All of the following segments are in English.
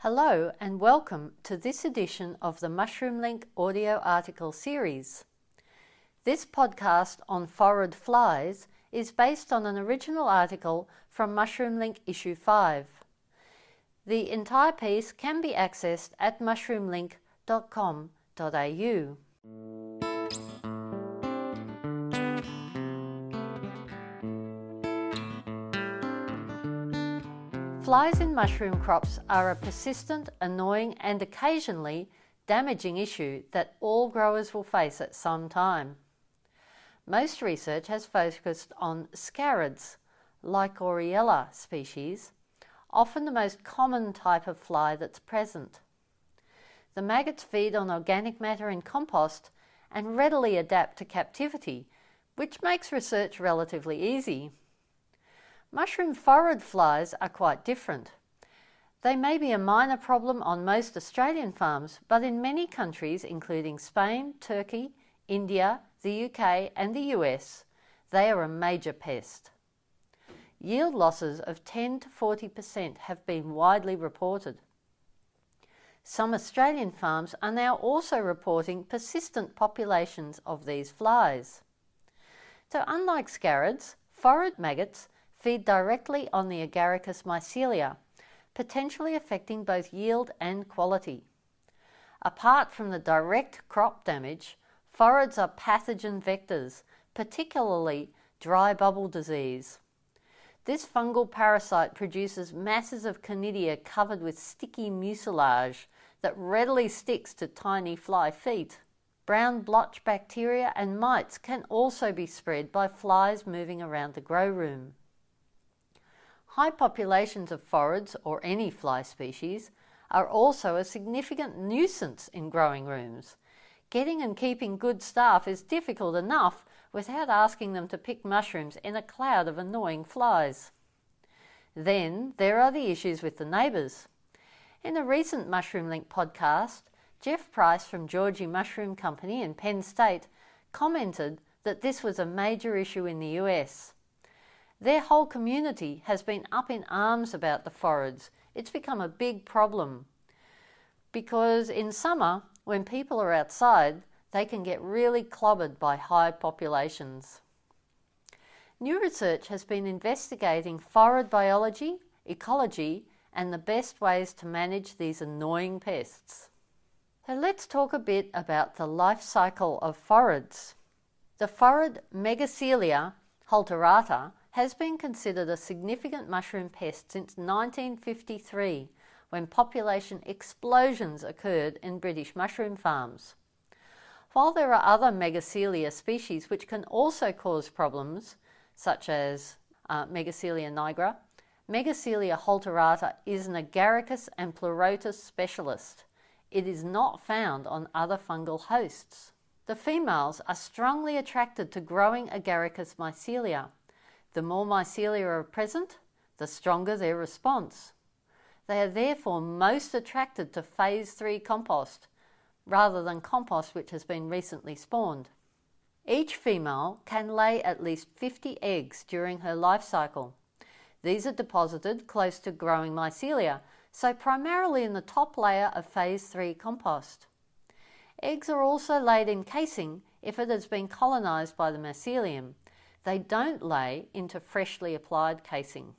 Hello and welcome to this edition of the Mushroom Link audio article series. This podcast on phorid flies is based on an original article from Mushroom Link issue 5. The entire piece can be accessed at mushroomlink.com.au. Flies in mushroom crops are a persistent, annoying and occasionally damaging issue that all growers will face at some time. Most research has focused on scarids, Lycoriella species, often the most common type of fly that's present. The maggots feed on organic matter in compost and readily adapt to captivity, which makes research relatively easy. Mushroom phorid flies are quite different. They may be a minor problem on most Australian farms, but in many countries, including Spain, Turkey, India, the UK and the US, they are a major pest. Yield losses of 10 to 40% have been widely reported. Some Australian farms are now also reporting persistent populations of these flies. So unlike scarids, phorid maggots feed directly on the agaricus mycelia, potentially affecting both yield and quality. Apart from the direct crop damage, phorids are pathogen vectors, particularly dry bubble disease. This fungal parasite produces masses of conidia covered with sticky mucilage that readily sticks to tiny fly feet. Brown blotch bacteria and mites can also be spread by flies moving around the grow room. High populations of phorids, or any fly species, are also a significant nuisance in growing rooms. Getting and keeping good staff is difficult enough without asking them to pick mushrooms in a cloud of annoying flies. Then there are the issues with the neighbours. In a recent Mushroom Link podcast, Jeff Price from Georgie Mushroom Company in Penn State commented that this was a major issue in the US. Their whole community has been up in arms about the phorids. It's become a big problem because in summer, when people are outside, they can get really clobbered by high populations. New research has been investigating phorid biology, ecology, and the best ways to manage these annoying pests. So let's talk a bit about the life cycle of phorids. The phorid Megaselia halterata has been considered a significant mushroom pest since 1953, when population explosions occurred in British mushroom farms. While there are other Megaselia species which can also cause problems, such as Megaselia nigra, Megaselia halterata is an agaricus and pleurotus specialist. It is not found on other fungal hosts. The females are strongly attracted to growing agaricus mycelia. The more mycelia are present, the stronger their response. They are therefore most attracted to Phase 3 compost, rather than compost which has been recently spawned. Each female can lay at least 50 eggs during her life cycle. These are deposited close to growing mycelia, so primarily in the top layer of Phase 3 compost. Eggs are also laid in casing if it has been colonized by the mycelium. They don't lay into freshly applied casing.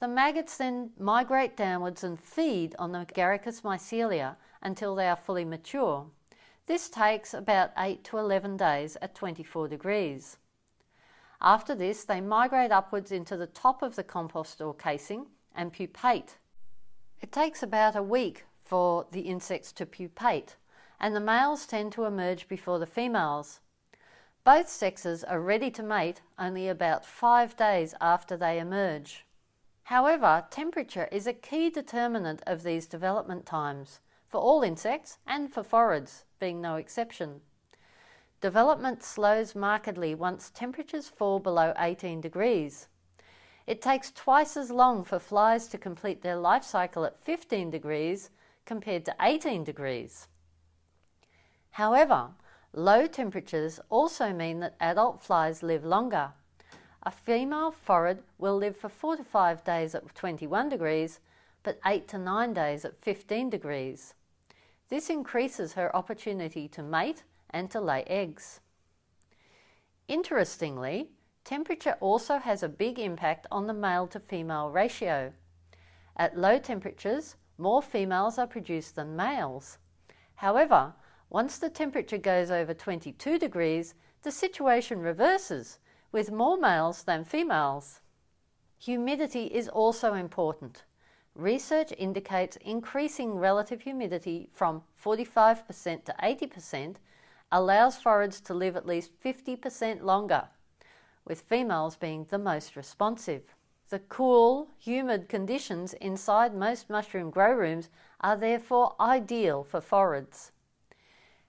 The maggots then migrate downwards and feed on the agaricus mycelia until they are fully mature. This takes about 8 to 11 days at 24 degrees. After this, they migrate upwards into the top of the compost or casing and pupate. It takes about a week for the insects to pupate, and the males tend to emerge before the females. Both sexes are ready to mate only about 5 days after they emerge. However, temperature is a key determinant of these development times, for all insects and for phorids, being no exception. Development slows markedly once temperatures fall below 18 degrees. It takes twice as long for flies to complete their life cycle at 15 degrees compared to 18 degrees. However, low temperatures also mean that adult flies live longer. A female phorid will live for 4 to 5 days at 21 degrees, but 8 to 9 days at 15 degrees. This increases her opportunity to mate and to lay eggs. Interestingly, temperature also has a big impact on the male to female ratio. At low temperatures, more females are produced than males. However, once the temperature goes over 22 degrees, the situation reverses, with more males than females. Humidity is also important. Research indicates increasing relative humidity from 45% to 80% allows phorids to live at least 50% longer, with females being the most responsive. The cool, humid conditions inside most mushroom grow rooms are therefore ideal for phorids.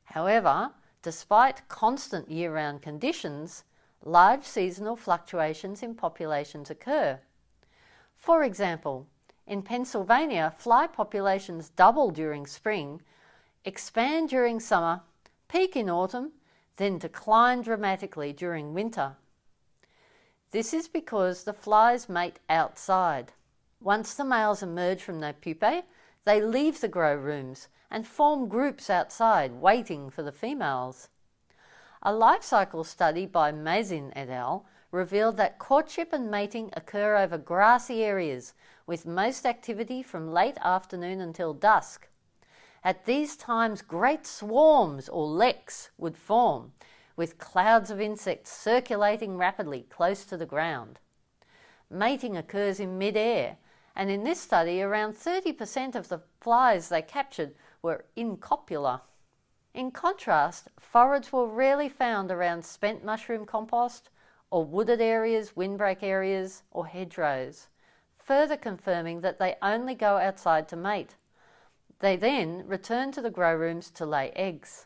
However, despite constant year-round conditions, large seasonal fluctuations in populations occur. For example, in Pennsylvania, fly populations double during spring, expand during summer, peak in autumn, then decline dramatically during winter. This is because the flies mate outside. Once the males emerge from their pupae, they leave the grow rooms and form groups outside waiting for the females. A life cycle study by Mazin et al. Revealed that courtship and mating occur over grassy areas, with most activity from late afternoon until dusk. At these times, great swarms or leks would form, with clouds of insects circulating rapidly close to the ground. Mating occurs in mid-air, and in this study, around 30% of the flies they captured were incopular. In contrast, phorids were rarely found around spent mushroom compost, or wooded areas, windbreak areas, or hedgerows, further confirming that they only go outside to mate. They then return to the grow rooms to lay eggs.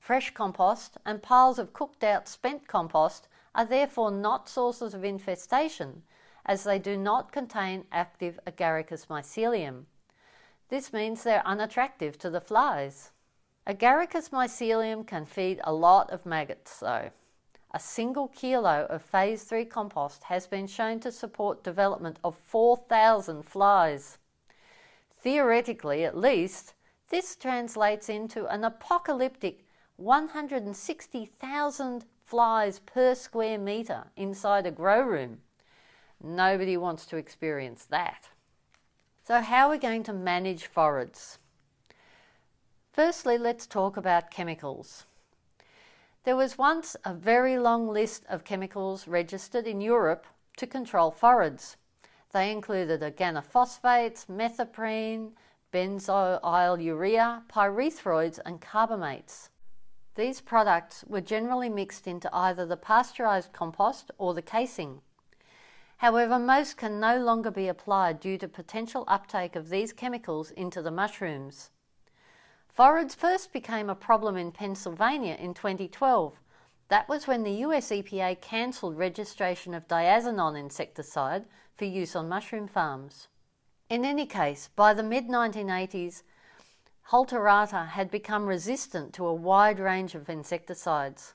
Fresh compost and piles of cooked-out spent compost are therefore not sources of infestation, as they do not contain active agaricus mycelium. This means they're unattractive to the flies. Agaricus mycelium can feed a lot of maggots, though. A single kilo of Phase 3 compost has been shown to support development of 4,000 flies. Theoretically, at least, this translates into an apocalyptic 160,000 flies per square metre inside a grow room. Nobody wants to experience that. So how are we going to manage phorids? Firstly, let's talk about chemicals. There was once a very long list of chemicals registered in Europe to control phorids. They included organophosphates, methoprene, benzoylurea, pyrethroids and carbamates. These products were generally mixed into either the pasteurised compost or the casing. However, most can no longer be applied due to potential uptake of these chemicals into the mushrooms. Phorids first became a problem in Pennsylvania in 2012. That was when the US EPA cancelled registration of diazinon insecticide for use on mushroom farms. In any case, by the mid-1980s, halterata had become resistant to a wide range of insecticides.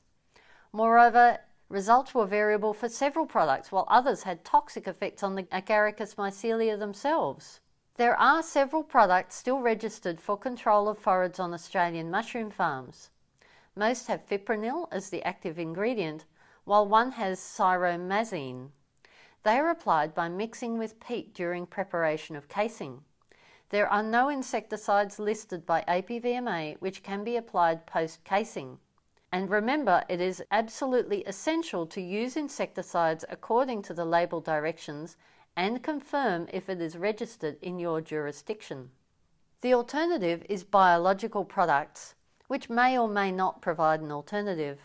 Moreover, results were variable for several products, while others had toxic effects on the agaricus mycelia themselves. There are several products still registered for control of phorids on Australian mushroom farms. Most have fipronil as the active ingredient, while one has cyromazine. They are applied by mixing with peat during preparation of casing. There are no insecticides listed by APVMA which can be applied post-casing. And remember, it is absolutely essential to use insecticides according to the label directions and confirm if it is registered in your jurisdiction. The alternative is biological products, which may or may not provide an alternative.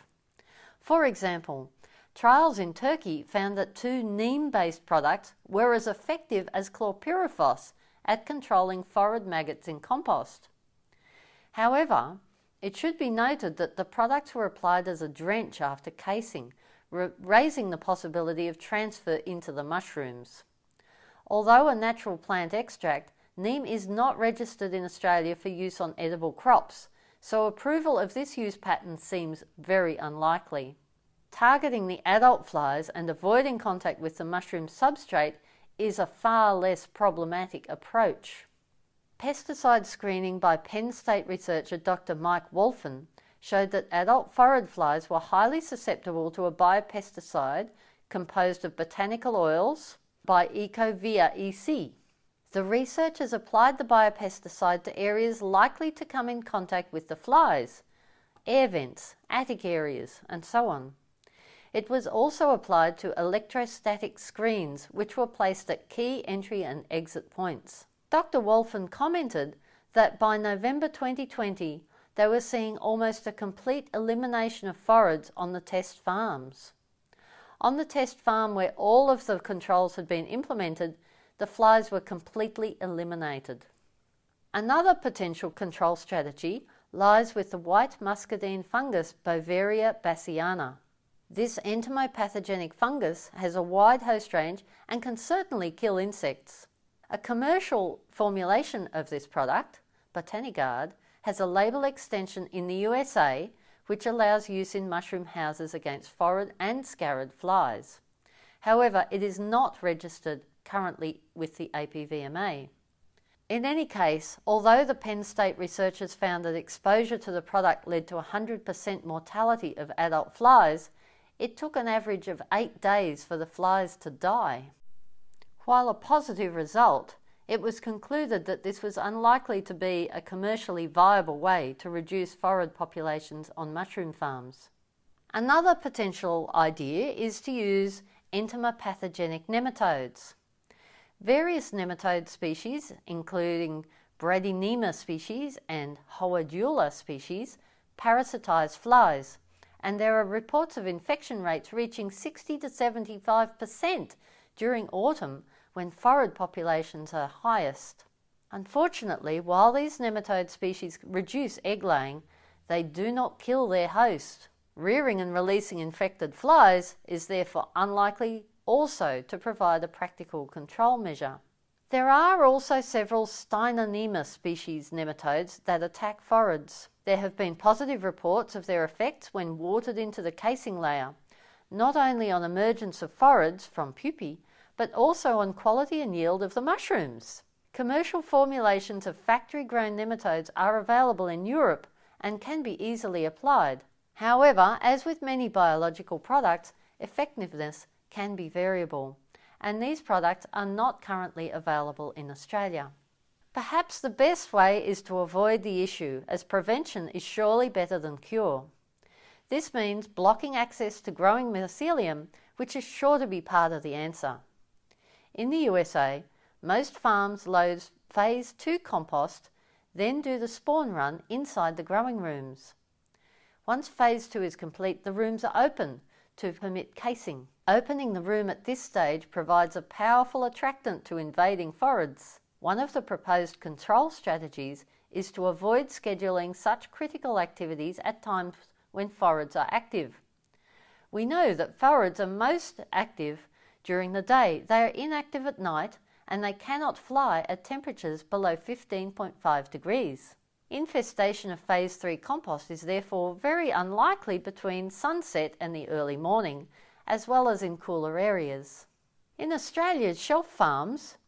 For example, trials in Turkey found that 2 neem-based products were as effective as chlorpyrifos at controlling phorid maggots in compost. However, it should be noted that the products were applied as a drench after casing, raising the possibility of transfer into the mushrooms. Although a natural plant extract, neem is not registered in Australia for use on edible crops, so approval of this use pattern seems very unlikely. Targeting the adult flies and avoiding contact with the mushroom substrate is a far less problematic approach. Pesticide screening by Penn State researcher Dr. Mike Wolfen showed that adult phorid flies were highly susceptible to a biopesticide composed of botanical oils by EcoVia EC. The researchers applied the biopesticide to areas likely to come in contact with the flies, air vents, attic areas, and so on. It was also applied to electrostatic screens, which were placed at key entry and exit points. Dr. Wolfen commented that by November 2020, they were seeing almost a complete elimination of phorids on the test farms. On the test farm where all of the controls had been implemented, the flies were completely eliminated. Another potential control strategy lies with the white muscadine fungus Beauveria bassiana. This entomopathogenic fungus has a wide host range and can certainly kill insects. A commercial formulation of this product, Botanigard, has a label extension in the USA which allows use in mushroom houses against phorid and scarid flies. However, it is not registered currently with the APVMA. In any case, although the Penn State researchers found that exposure to the product led to 100% mortality of adult flies, it took an average of 8 days for the flies to die. While a positive result, it was concluded that this was unlikely to be a commercially viable way to reduce phorid populations on mushroom farms. Another potential idea is to use entomopathogenic nematodes. Various nematode species, including Bradynema species and Hoadula species, parasitize flies, and there are reports of infection rates reaching 60 to 75% during autumn when phorid populations are highest. Unfortunately, while these nematode species reduce egg laying, they do not kill their host. Rearing and releasing infected flies is therefore unlikely also to provide a practical control measure. There are also several Steinernema species nematodes that attack phorids. There have been positive reports of their effects when watered into the casing layer, not only on emergence of phorids from pupae, but also on quality and yield of the mushrooms. Commercial formulations of factory-grown nematodes are available in Europe and can be easily applied. However, as with many biological products, effectiveness can be variable, and these products are not currently available in Australia. Perhaps the best way is to avoid the issue, as prevention is surely better than cure. This means blocking access to growing mycelium, which is sure to be part of the answer. In the USA, most farms load phase 2 compost, then do the spawn run inside the growing rooms. Once phase 2 is complete, the rooms are open to permit casing. Opening the room at this stage provides a powerful attractant to invading phorids. One of the proposed control strategies is to avoid scheduling such critical activities at times when phorids are active. We know that phorids are most active during the day. They are inactive at night and they cannot fly at temperatures below 15.5 degrees. Infestation of phase 3 compost is therefore very unlikely between sunset and the early morning, as well as in cooler areas. In Australia, shelf farms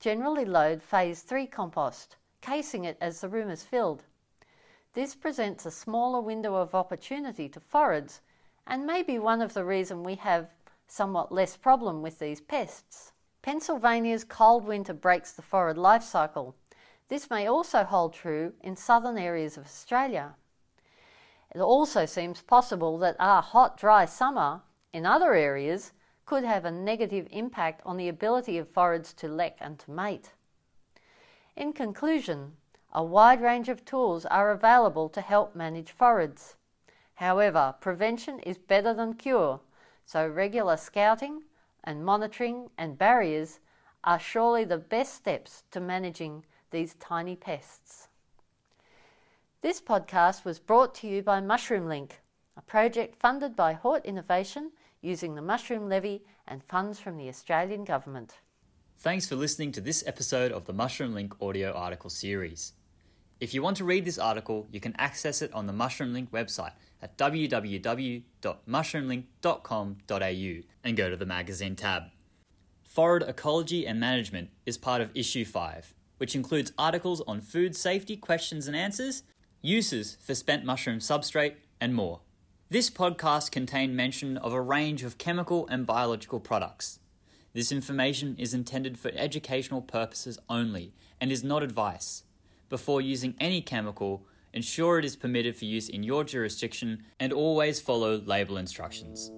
generally load phase 3 compost, casing it as the room is filled. This presents a smaller window of opportunity to phorids and may be one of the reasons we have somewhat less problem with these pests. Pennsylvania's cold winter breaks the phorid life cycle. This may also hold true in southern areas of Australia. It also seems possible that our hot, dry summer in other areas could have a negative impact on the ability of phorids to lek and to mate. In conclusion, a wide range of tools are available to help manage phorids. However, prevention is better than cure, so regular scouting and monitoring and barriers are surely the best steps to managing these tiny pests. This podcast was brought to you by Mushroom Link, a project funded by Hort Innovation using the Mushroom Levy and funds from the Australian Government. Thanks for listening to this episode of the Mushroom Link audio article series. If you want to read this article, you can access it on the Mushroom Link website at www.mushroomlink.com.au and go to the magazine tab. Phorid Ecology and Management is part of Issue 5, which includes articles on food safety questions and answers, uses for spent mushroom substrate, and more. This podcast contained mention of a range of chemical and biological products. This information is intended for educational purposes only and is not advice. Before using any chemical, ensure it is permitted for use in your jurisdiction and always follow label instructions.